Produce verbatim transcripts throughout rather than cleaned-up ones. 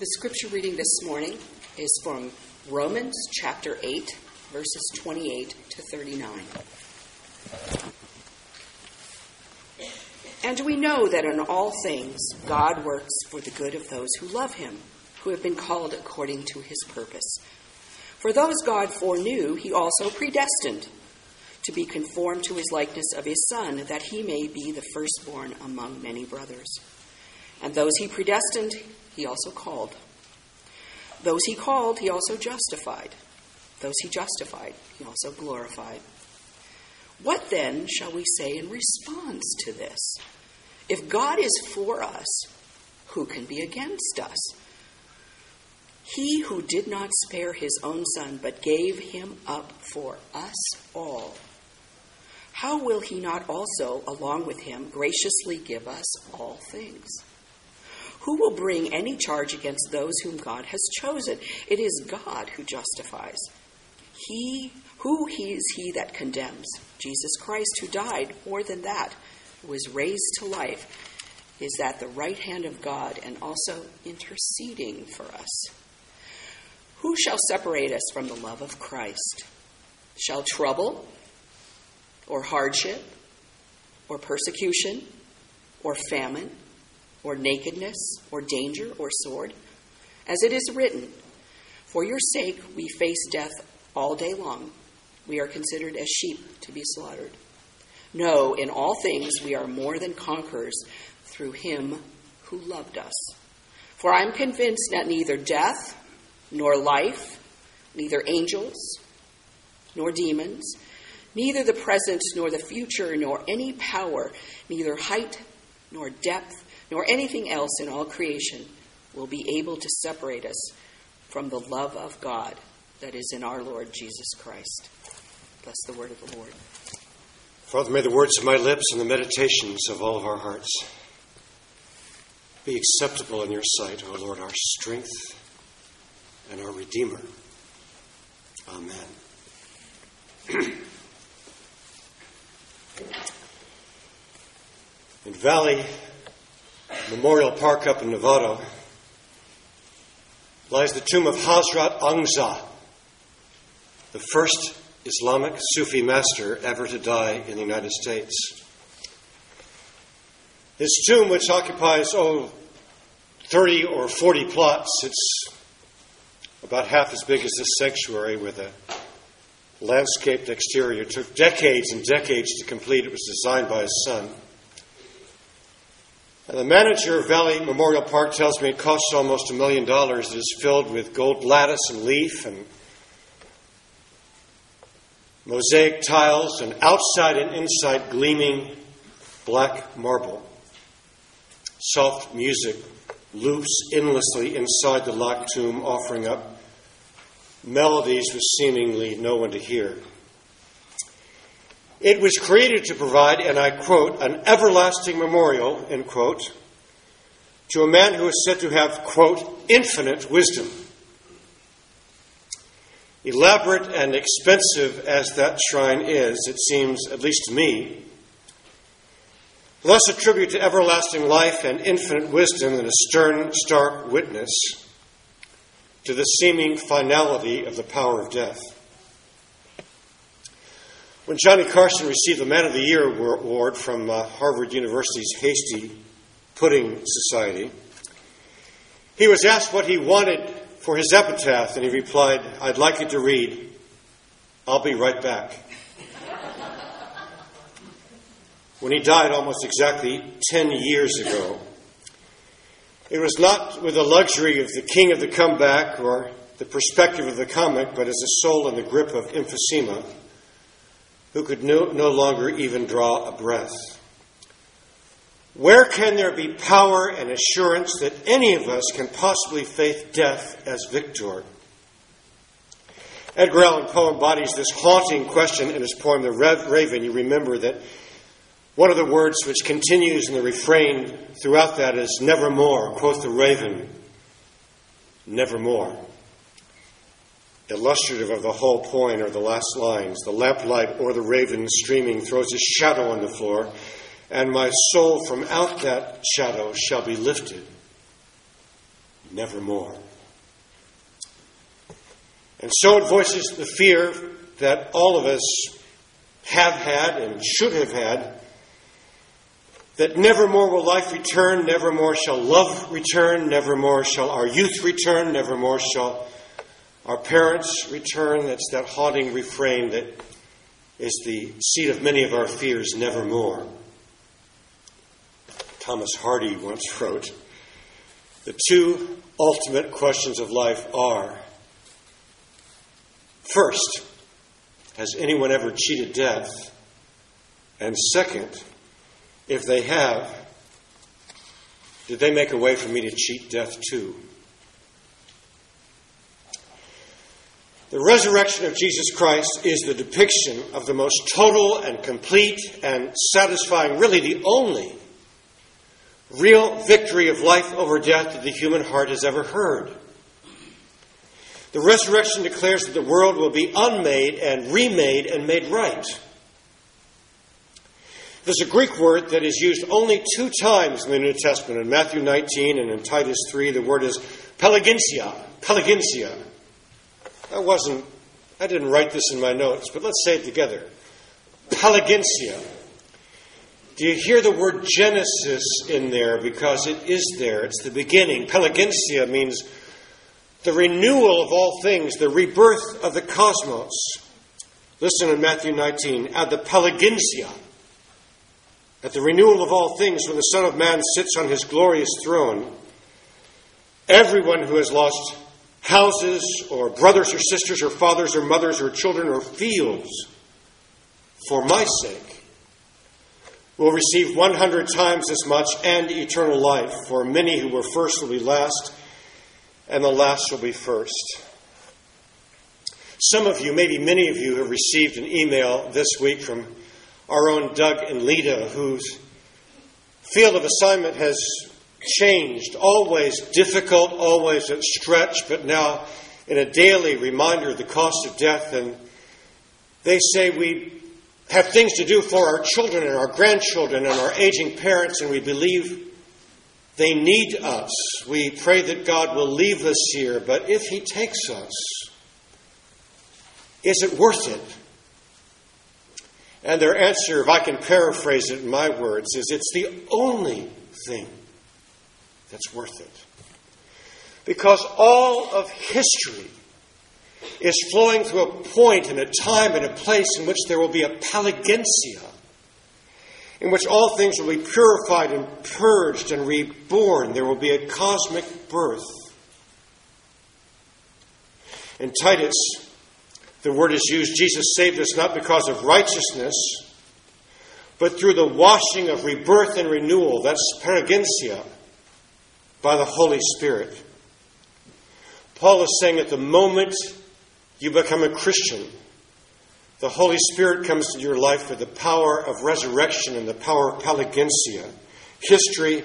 The scripture reading this morning is from Romans chapter eight, verses twenty-eight to thirty-nine. And we know that in all things God works for the good of those who love him, who have been called according to his purpose. For those God foreknew, he also predestined to be conformed to his likeness of his Son, that he may be the firstborn among many brothers. And those he predestined, he also called. Those he called, he also justified. Those he justified, he also glorified. What then shall we say in response to this? If God is for us, who can be against us? He who did not spare his own Son, but gave him up for us all, how will he not also, along with him, graciously give us all things? Who will bring any charge against those whom God has chosen? It is God who justifies. He, who he is he that condemns? Jesus Christ, who died, more than that, who was raised to life, is at the right hand of God and also interceding for us. Who shall separate us from the love of Christ? Shall trouble, or hardship, or persecution, or famine, or nakedness, or danger, or sword? As it is written, for your sake we face death all day long. We are considered as sheep to be slaughtered. No, in all things we are more than conquerors through him who loved us. For I am convinced that neither death, nor life, neither angels, nor demons, neither the present, nor the future, nor any power, neither height, nor depth, nor anything else in all creation will be able to separate us from the love of God that is in our Lord Jesus Christ. Bless the word of the Lord. Father, may the words of my lips and the meditations of all of our hearts be acceptable in your sight, O Lord, our strength and our Redeemer. Amen. In Valley Memorial Park up in Novato lies the tomb of Hazrat Angza, the first Islamic Sufi master ever to die in the United States. His tomb, which occupies, oh, thirty or forty plots, it's about half as big as this sanctuary, with a landscaped exterior. It took decades and decades to complete. It was designed by his son. And the manager of Valley Memorial Park tells me it costs almost a million dollars. It is filled with gold lattice and leaf and mosaic tiles and outside and inside gleaming black marble. Soft music loops endlessly inside the locked tomb, offering up melodies with seemingly no one to hear. It was created to provide, and I quote, an everlasting memorial, end quote, to a man who is said to have, quote, infinite wisdom. Elaborate and expensive as that shrine is, it seems, at least to me, less a tribute to everlasting life and infinite wisdom than a stern, stark witness to the seeming finality of the power of death. When Johnny Carson received the Man of the Year award from uh, Harvard University's Hasty Pudding Society, he was asked what he wanted for his epitaph, and he replied, "I'd like it to read, I'll be right back." When he died almost exactly ten years ago, it was not with the luxury of the king of the comeback or the perspective of the comic, but as a soul in the grip of emphysema, who could no, no longer even draw a breath. Where can there be power and assurance that any of us can possibly face death as victor? Edgar Allan Poe embodies this haunting question in his poem, The Raven. You remember that one of the words which continues in the refrain throughout that is nevermore. Quoth the raven, nevermore. Illustrative of the whole point are the last lines. The lamplight o'er the raven streaming throws his shadow on the floor, and my soul from out that shadow shall be lifted, nevermore. And so it voices the fear that all of us have had and should have had, that nevermore will life return, nevermore shall love return, nevermore shall our youth return, nevermore shall our parents return. That's that haunting refrain that is the seat of many of our fears, nevermore. Thomas Hardy once wrote, "The two ultimate questions of life are, first, has anyone ever cheated death? And second, if they have, did they make a way for me to cheat death too?" The resurrection of Jesus Christ is the depiction of the most total and complete and satisfying, really the only real victory of life over death that the human heart has ever heard. The resurrection declares that the world will be unmade and remade and made right. There's a Greek word that is used only two times in the New Testament. In Matthew nineteen and in Titus three, the word is palingenesis. Palingenesis. I wasn't, I didn't write this in my notes, but let's say it together. Palingenesis. Do you hear the word Genesis in there? Because it is there. It's the beginning. Palingenesis means the renewal of all things, the rebirth of the cosmos. Listen in Matthew nineteen, at the palingenesis, at the renewal of all things, when the Son of Man sits on his glorious throne, everyone who has lost houses or brothers or sisters or fathers or mothers or children or fields for my sake will receive one hundred times as much and eternal life. For many who were first will be last, and the last will be first. Some of you, maybe many of you, have received an email this week from our own Doug and Lita, whose field of assignment has changed, always difficult, always at stretch, but now in a daily reminder of the cost of death. And they say we have things to do for our children and our grandchildren and our aging parents, and we believe they need us. We pray that God will leave us here, but if He takes us, is it worth it? And their answer, if I can paraphrase it in my words, is it's the only thing that's worth it. Because all of history is flowing through a point and a time and a place in which there will be a palingenesis, in which all things will be purified and purged and reborn. There will be a cosmic birth. In Titus, the word is used, Jesus saved us not because of righteousness, but through the washing of rebirth and renewal. That's palingenesis, by the Holy Spirit. Paul is saying at the moment you become a Christian, the Holy Spirit comes to your life with the power of resurrection and the power of palingenesis. History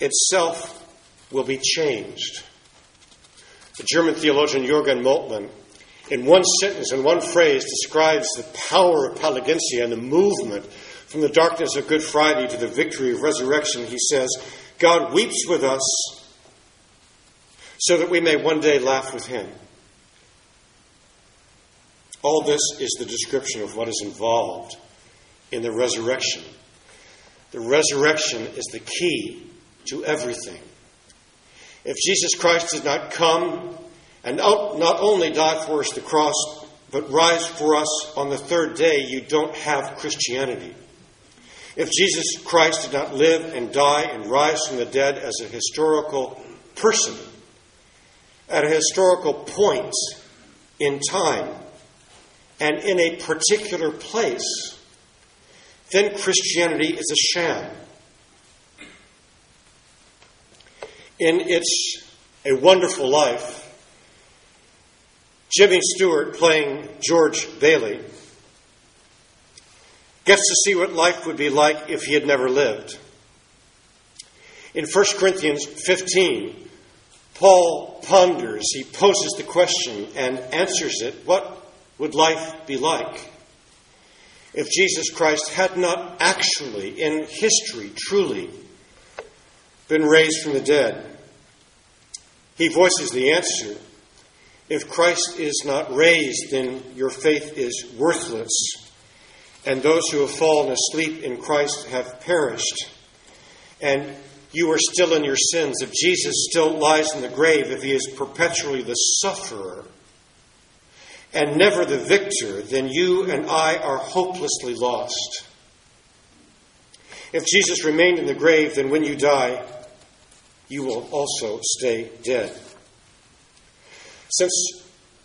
itself will be changed. The German theologian Jürgen Moltmann, in one sentence, in one phrase, describes the power of palingenesis and the movement from the darkness of Good Friday to the victory of resurrection. He says, God weeps with us so that we may one day laugh with Him. All this is the description of what is involved in the resurrection. The resurrection is the key to everything. If Jesus Christ did not come and not only die for us at the cross, but rise for us on the third day, you don't have Christianity. If Jesus Christ did not live and die and rise from the dead as a historical person, at a historical point in time, and in a particular place, then Christianity is a sham. In It's a Wonderful Life, Jimmy Stewart, playing George Bailey, gets to see what life would be like if he had never lived. In First Corinthians fifteen, Paul ponders, he poses the question and answers it, what would life be like if Jesus Christ had not actually, in history, truly, been raised from the dead? He voices the answer. If Christ is not raised, then your faith is worthless, and those who have fallen asleep in Christ have perished. And you are still in your sins. If Jesus still lies in the grave, if he is perpetually the sufferer and never the victor, then you and I are hopelessly lost. If Jesus remained in the grave, then when you die, you will also stay dead. Since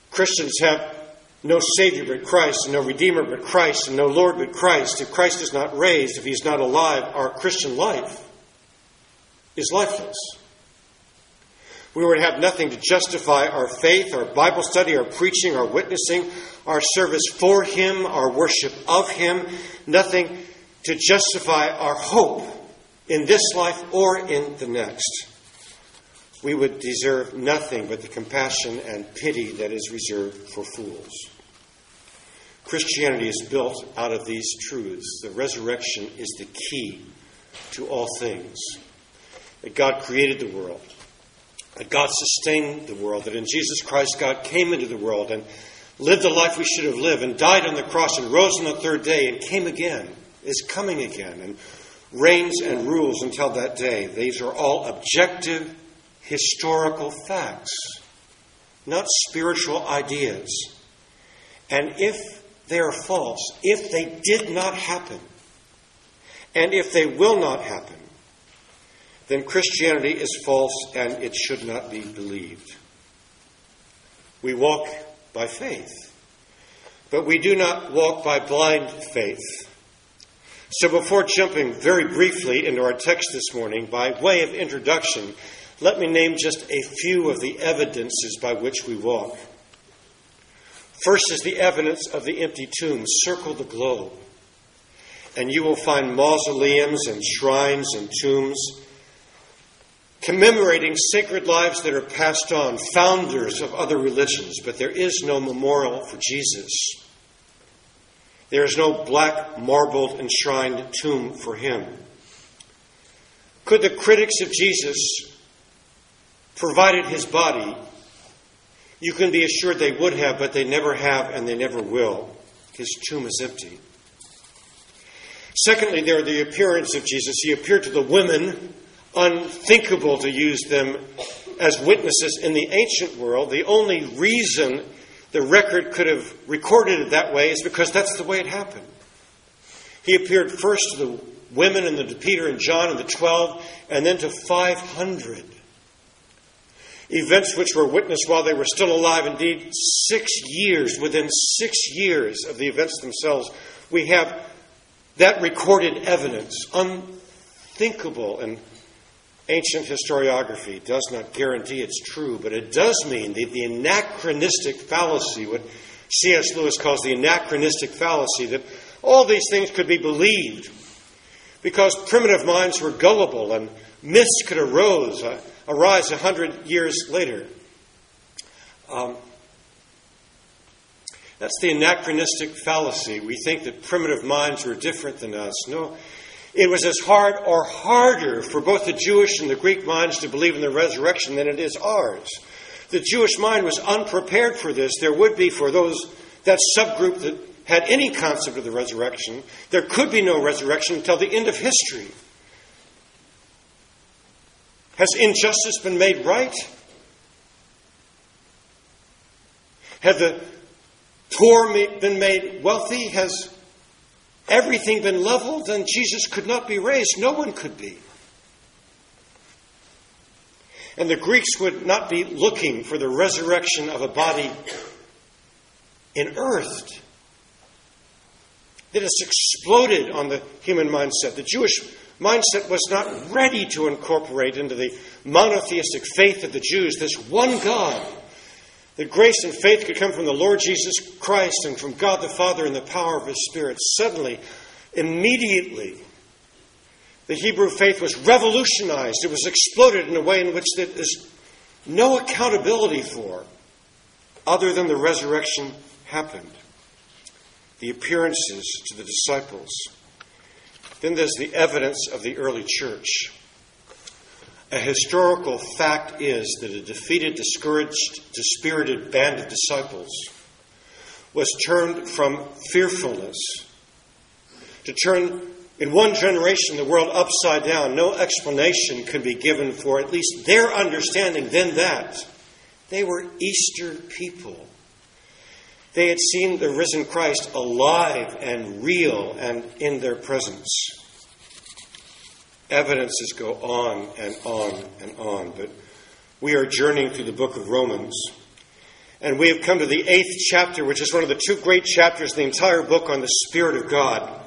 Christians have no Savior but Christ, and no Redeemer but Christ, and no Lord but Christ, if Christ is not raised, if he is not alive, our Christian life is lifeless. We would have nothing to justify our faith, our Bible study, our preaching, our witnessing, our service for him, our worship of him, nothing to justify our hope in this life or in the next. We would deserve nothing but the compassion and pity that is reserved for fools. Christianity is built out of these truths. The resurrection is the key to all things. That God created the world, that God sustained the world, that in Jesus Christ God came into the world and lived the life we should have lived and died on the cross and rose on the third day and came again, is coming again, and reigns and rules until that day. These are all objective historical facts, not spiritual ideas. And if they are false, if they did not happen, and if they will not happen, then Christianity is false and it should not be believed. We walk by faith, but we do not walk by blind faith. So before jumping very briefly into our text this morning, by way of introduction, let me name just a few of the evidences by which we walk. First is the evidence of the empty tomb. Circle the globe, and you will find mausoleums and shrines and tombs commemorating sacred lives that are passed on, founders of other religions, but there is no memorial for Jesus. There is no black marbled enshrined tomb for him. Could the critics of Jesus provided his body, you can be assured they would have, but they never have and they never will. His tomb is empty. Secondly, there are the appearance of Jesus. He appeared to the women. Unthinkable to use them as witnesses in the ancient world. The only reason the record could have recorded it that way is because that's the way it happened. He appeared first to the women and to Peter and John and the twelve, and then to five hundred. Events which were witnessed while they were still alive. Indeed, six years, within six years of the events themselves, we have that recorded evidence. Unthinkable and ancient historiography does not guarantee it's true, but it does mean that the anachronistic fallacy, what C S Lewis calls the anachronistic fallacy, that all these things could be believed because primitive minds were gullible and myths could arose, uh, arise a hundred years later. Um, that's the anachronistic fallacy. We think that primitive minds were different than us. No. It was as hard or harder for both the Jewish and the Greek minds to believe in the resurrection than it is ours. The Jewish mind was unprepared for this. There would be, for those, that subgroup that had any concept of the resurrection, there could be no resurrection until the end of history. Has injustice been made right? Have the poor been made wealthy? Has everything been leveled, and Jesus could not be raised? No one could be. And the Greeks would not be looking for the resurrection of a body inert that has exploded on the human mindset. The Jewish mindset was not ready to incorporate into the monotheistic faith of the Jews this one God. That grace and faith could come from the Lord Jesus Christ and from God the Father in the power of his Spirit. Suddenly, immediately, the Hebrew faith was revolutionized. It was exploded in a way in which there is no accountability for, other than the resurrection happened. The appearances to the disciples. Then there's the evidence of the early church. A historical fact is that a defeated, discouraged, dispirited band of disciples was turned from fearfulness to turn, in one generation, the world upside down. No explanation could be given for at least their understanding then that they were Easter people. They had seen the risen Christ alive and real and in their presence. Evidences go on and on and on, but we are journeying through the book of Romans, and we have come to the eighth chapter, which is one of the two great chapters in the entire book on the Spirit of God.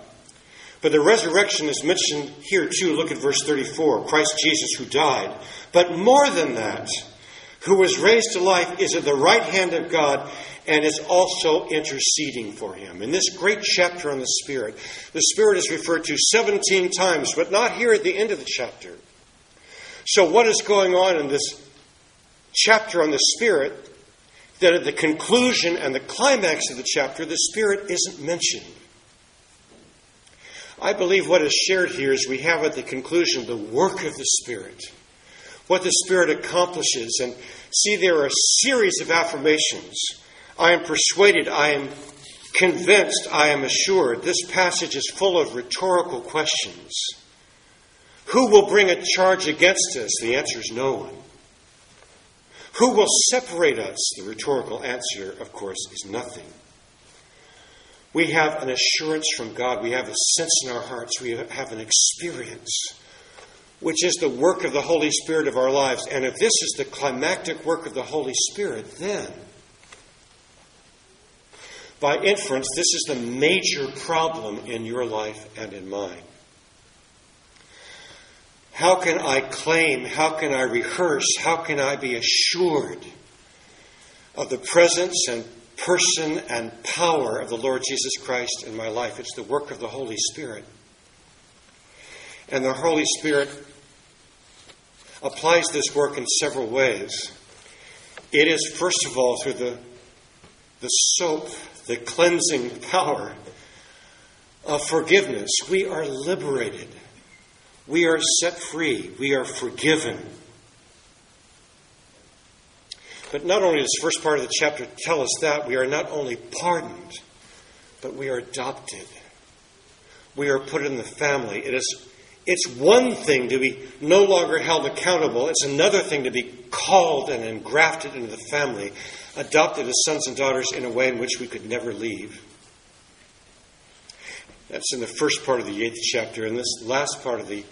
But the resurrection is mentioned here too. Look at verse thirty-four, Christ Jesus who died. But more than that, who was raised to life is at the right hand of God and is also interceding for him. In this great chapter on the Spirit, the Spirit is referred to seventeen times, but not here at the end of the chapter. So what is going on in this chapter on the Spirit that at the conclusion and the climax of the chapter, the Spirit isn't mentioned? I believe what is shared here is we have at the conclusion the work of the Spirit, what the Spirit accomplishes. And see, there are a series of affirmations. I am persuaded, I am convinced, I am assured. This passage is full of rhetorical questions. Who will bring a charge against us? The answer is no one. Who will separate us? The rhetorical answer, of course, is nothing. We have an assurance from God. We have a sense in our hearts. We have an experience, which is the work of the Holy Spirit of our lives. And if this is the climactic work of the Holy Spirit, then, by inference, this is the major problem in your life and in mine. How can I claim, how can I rehearse, how can I be assured of the presence and person and power of the Lord Jesus Christ in my life? It's the work of the Holy Spirit. And the Holy Spirit applies this work in several ways. It is, first of all, through the, the soap, the cleansing power of forgiveness. We are liberated. We are set free. We are forgiven. But not only does the first part of the chapter tell us that, we are not only pardoned, but we are adopted. We are put in the family. It is It's one thing to be no longer held accountable. It's another thing to be called and engrafted into the family, adopted as sons and daughters in a way in which we could never leave. That's in the first part of the eighth chapter. In this last part of the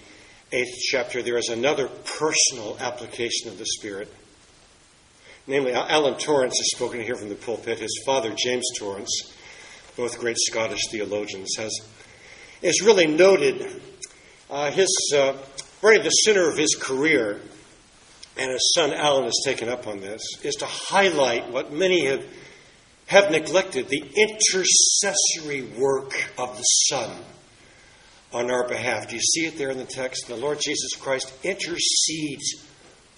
eighth chapter, there is another personal application of the Spirit. Namely, Alan Torrance has spoken here from the pulpit. His father, James Torrance, both great Scottish theologians, has is really noted Uh, his uh, right at the center of his career, and his son Alan has taken up on this, is to highlight what many have, have neglected, the intercessory work of the Son on our behalf. Do you see it there in the text? The Lord Jesus Christ intercedes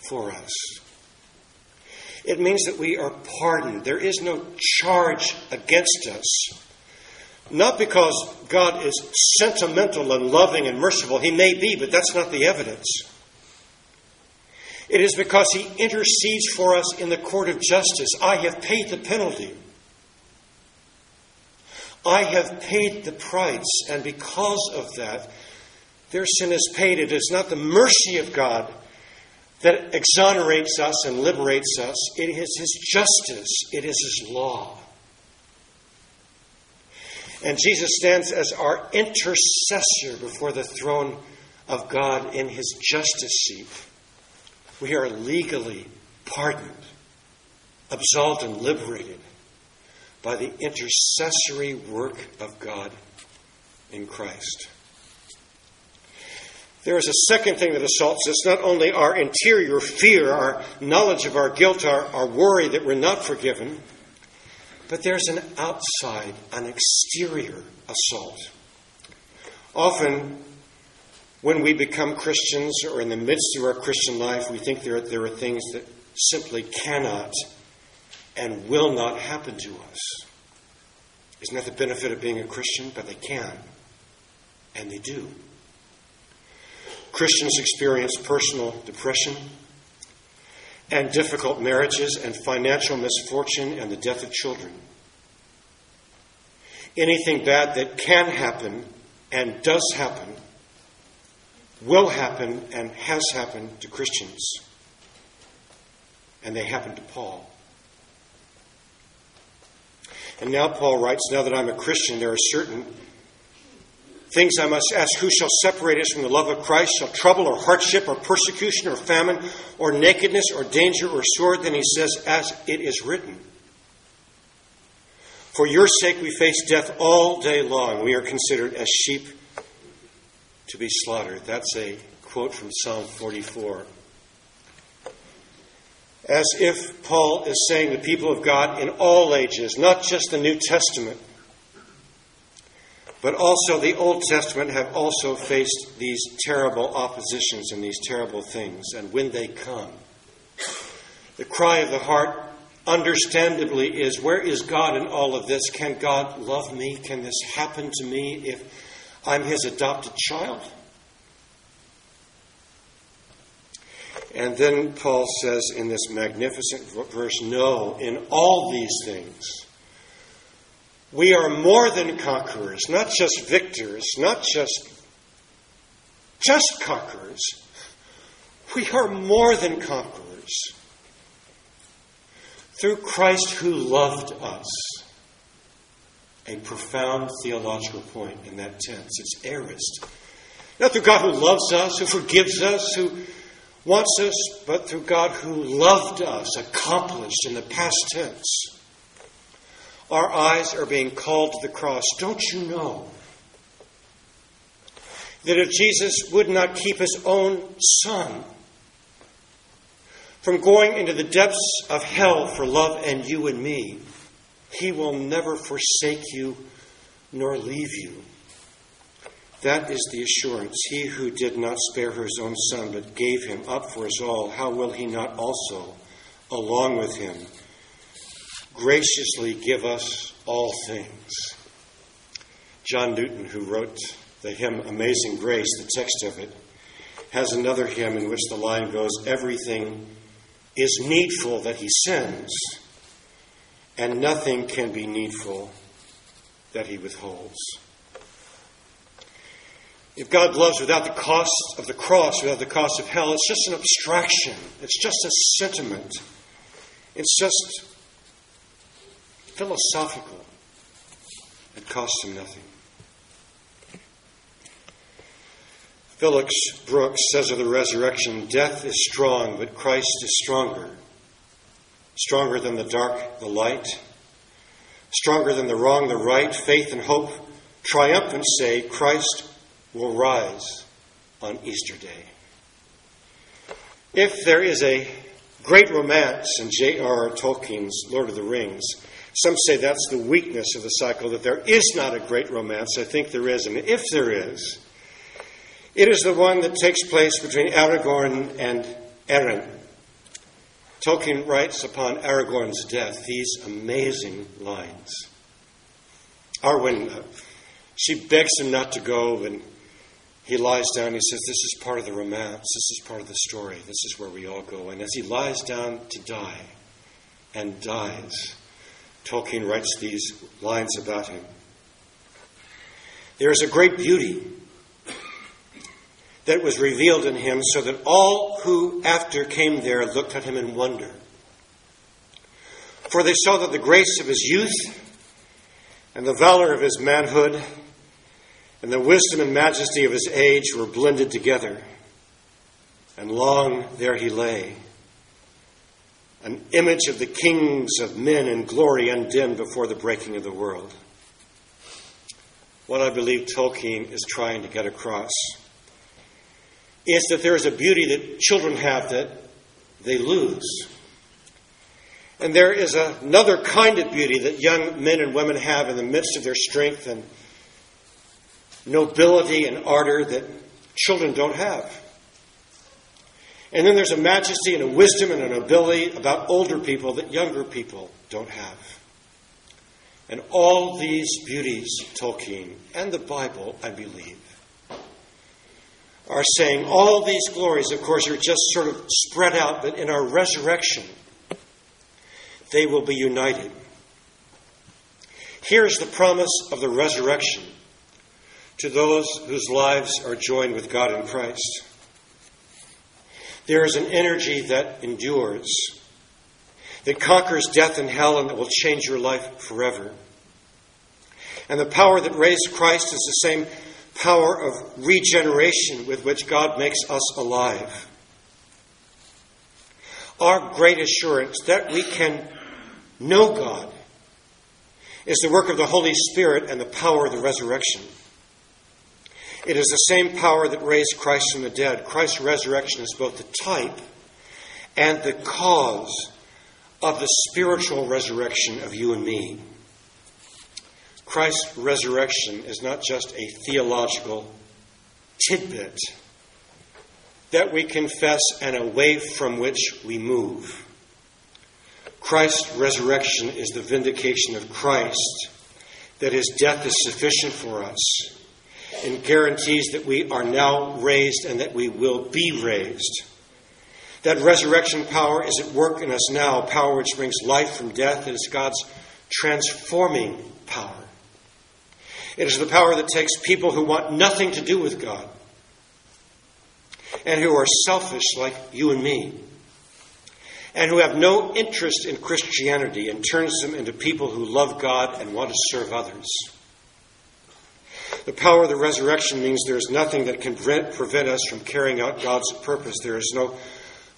for us. It means that we are pardoned. There is no charge against us. Not because God is sentimental and loving and merciful. He may be, but that's not the evidence. It is because he intercedes for us in the court of justice. I have paid the penalty. I have paid the price, and because of that, their sin is paid. It is not the mercy of God that exonerates us and liberates us. It is his justice. It is his law. And Jesus stands as our intercessor before the throne of God in his justice seat. We are legally pardoned, absolved, and liberated by the intercessory work of God in Christ. There is a second thing that assaults us, not only our interior fear, our knowledge of our guilt, our, our worry that we're not forgiven, but there's an outside, an exterior assault. Often, when we become Christians or in the midst of our Christian life, we think there, there are things that simply cannot and will not happen to us. Isn't that the benefit of being a Christian? But they can, and they do. Christians experience personal depression and difficult marriages and financial misfortune and the death of children. Anything bad that can happen and does happen will happen and has happened to Christians. And they happened to Paul. And now Paul writes, now that I'm a Christian, there are certain things I must ask. Who shall separate us from the love of Christ? Shall trouble or hardship or persecution or famine or nakedness or danger or sword? Then he says, as it is written, for your sake we face death all day long. We are considered as sheep to be slaughtered. That's a quote from Psalm forty-four. As if Paul is saying the people of God in all ages, not just the New Testament, but also the Old Testament, have also faced these terrible oppositions and these terrible things. And when they come, the cry of the heart, understandably, is, where is God in all of this? Can God love me? Can this happen to me if I'm his adopted child? And then Paul says in this magnificent verse, no, in all these things, we are more than conquerors, not just victors, not just just conquerors. We are more than conquerors through Christ who loved us. A profound theological point in that tense. It's aorist. Not through God who loves us, who forgives us, who wants us, but through God who loved us, accomplished in the past tense. Our eyes are being called to the cross. Don't you know that if Jesus would not keep his own son from going into the depths of hell for love and you and me, he will never forsake you nor leave you? That is the assurance. He who did not spare his own son but gave him up for us all, how will he not also, along with him, graciously give us all things? John Newton, who wrote the hymn Amazing Grace, the text of it, has another hymn in which the line goes, everything is needful that he sends, and nothing can be needful that he withholds. If God loves without the cost of the cross, without the cost of hell, it's just an abstraction. It's just a sentiment. It's just philosophical. It costs him nothing. Phillips Brooks says of the resurrection, death is strong, but Christ is stronger. Stronger than the dark, the light. Stronger than the wrong, the right. Faith and hope triumphant say, Christ will rise on Easter Day. If there is a great romance in J R R Tolkien's Lord of the Rings, some say that's the weakness of the cycle, that there is not a great romance. I think there is. And if there is, it is the one that takes place between Aragorn and Arwen. Tolkien writes upon Aragorn's death these amazing lines. Arwen, uh, she begs him not to go, and he lies down. He says, this is part of the romance. This is part of the story. This is where we all go. And as he lies down to die and dies, Tolkien writes these lines about him. There is a great beauty that was revealed in him, so that all who after came there looked at him in wonder. For they saw that the grace of his youth and the valor of his manhood and the wisdom and majesty of his age were blended together. And long there he lay, an image of the kings of men in glory undimmed before the breaking of the world. What I believe Tolkien is trying to get across is that there is a beauty that children have that they lose. And there is another kind of beauty that young men and women have in the midst of their strength and nobility and ardor that children don't have. And then there's a majesty and a wisdom and an ability about older people that younger people don't have. And all these beauties, Tolkien and the Bible, I believe, are saying all these glories, of course, are just sort of spread out, but in our resurrection, they will be united. Here's the promise of the resurrection to those whose lives are joined with God in Christ. There is an energy that endures, that conquers death and hell, and that will change your life forever. And the power that raised Christ is the same power of regeneration with which God makes us alive. Our great assurance that we can know God is the work of the Holy Spirit and the power of the resurrection. It is the same power that raised Christ from the dead. Christ's resurrection is both the type and the cause of the spiritual resurrection of you and me. Christ's resurrection is not just a theological tidbit that we confess and away from which we move. Christ's resurrection is the vindication of Christ, that his death is sufficient for us and guarantees that we are now raised and that we will be raised. That resurrection power is at work in us now, power which brings life from death. It is God's transforming power. It is the power that takes people who want nothing to do with God and who are selfish like you and me and who have no interest in Christianity and turns them into people who love God and want to serve others. The power of the resurrection means there is nothing that can prevent us from carrying out God's purpose. There is no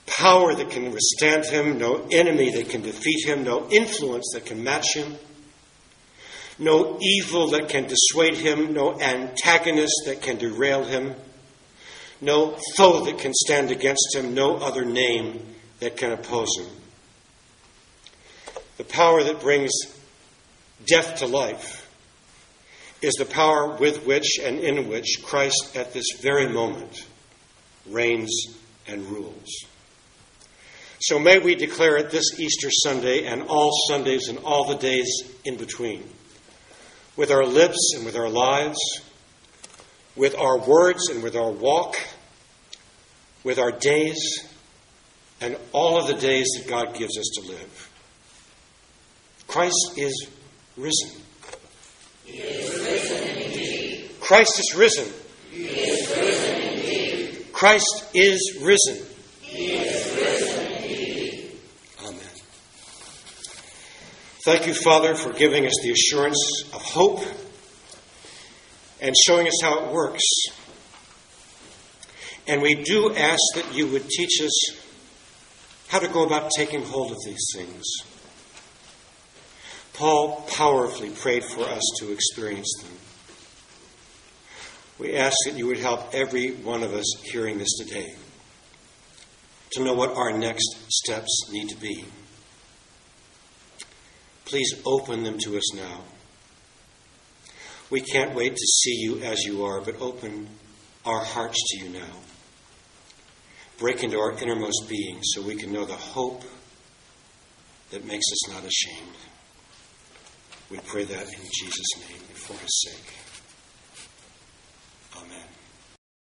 power that can withstand him, no enemy that can defeat him, no influence that can match him, no evil that can dissuade him, no antagonist that can derail him, no foe that can stand against him, no other name that can oppose him. The power that brings death to life is the power with which and in which Christ at this very moment reigns and rules. So may we declare it this Easter Sunday and all Sundays and all the days in between, with our lips and with our lives, with our words and with our walk, with our days and all of the days that God gives us to live. Christ is risen. He is risen indeed. Christ is risen. He is risen indeed. Christ is risen. He is risen indeed. Amen. Thank you, Father, for giving us the assurance of hope and showing us how it works. And we do ask that you would teach us how to go about taking hold of these things. Paul powerfully prayed for us to experience them. We ask that you would help every one of us hearing this today to know what our next steps need to be. Please open them to us now. We can't wait to see you as you are, but open our hearts to you now. Break into our innermost being so we can know the hope that makes us not ashamed. We pray that in Jesus' name, for his sake. Amen.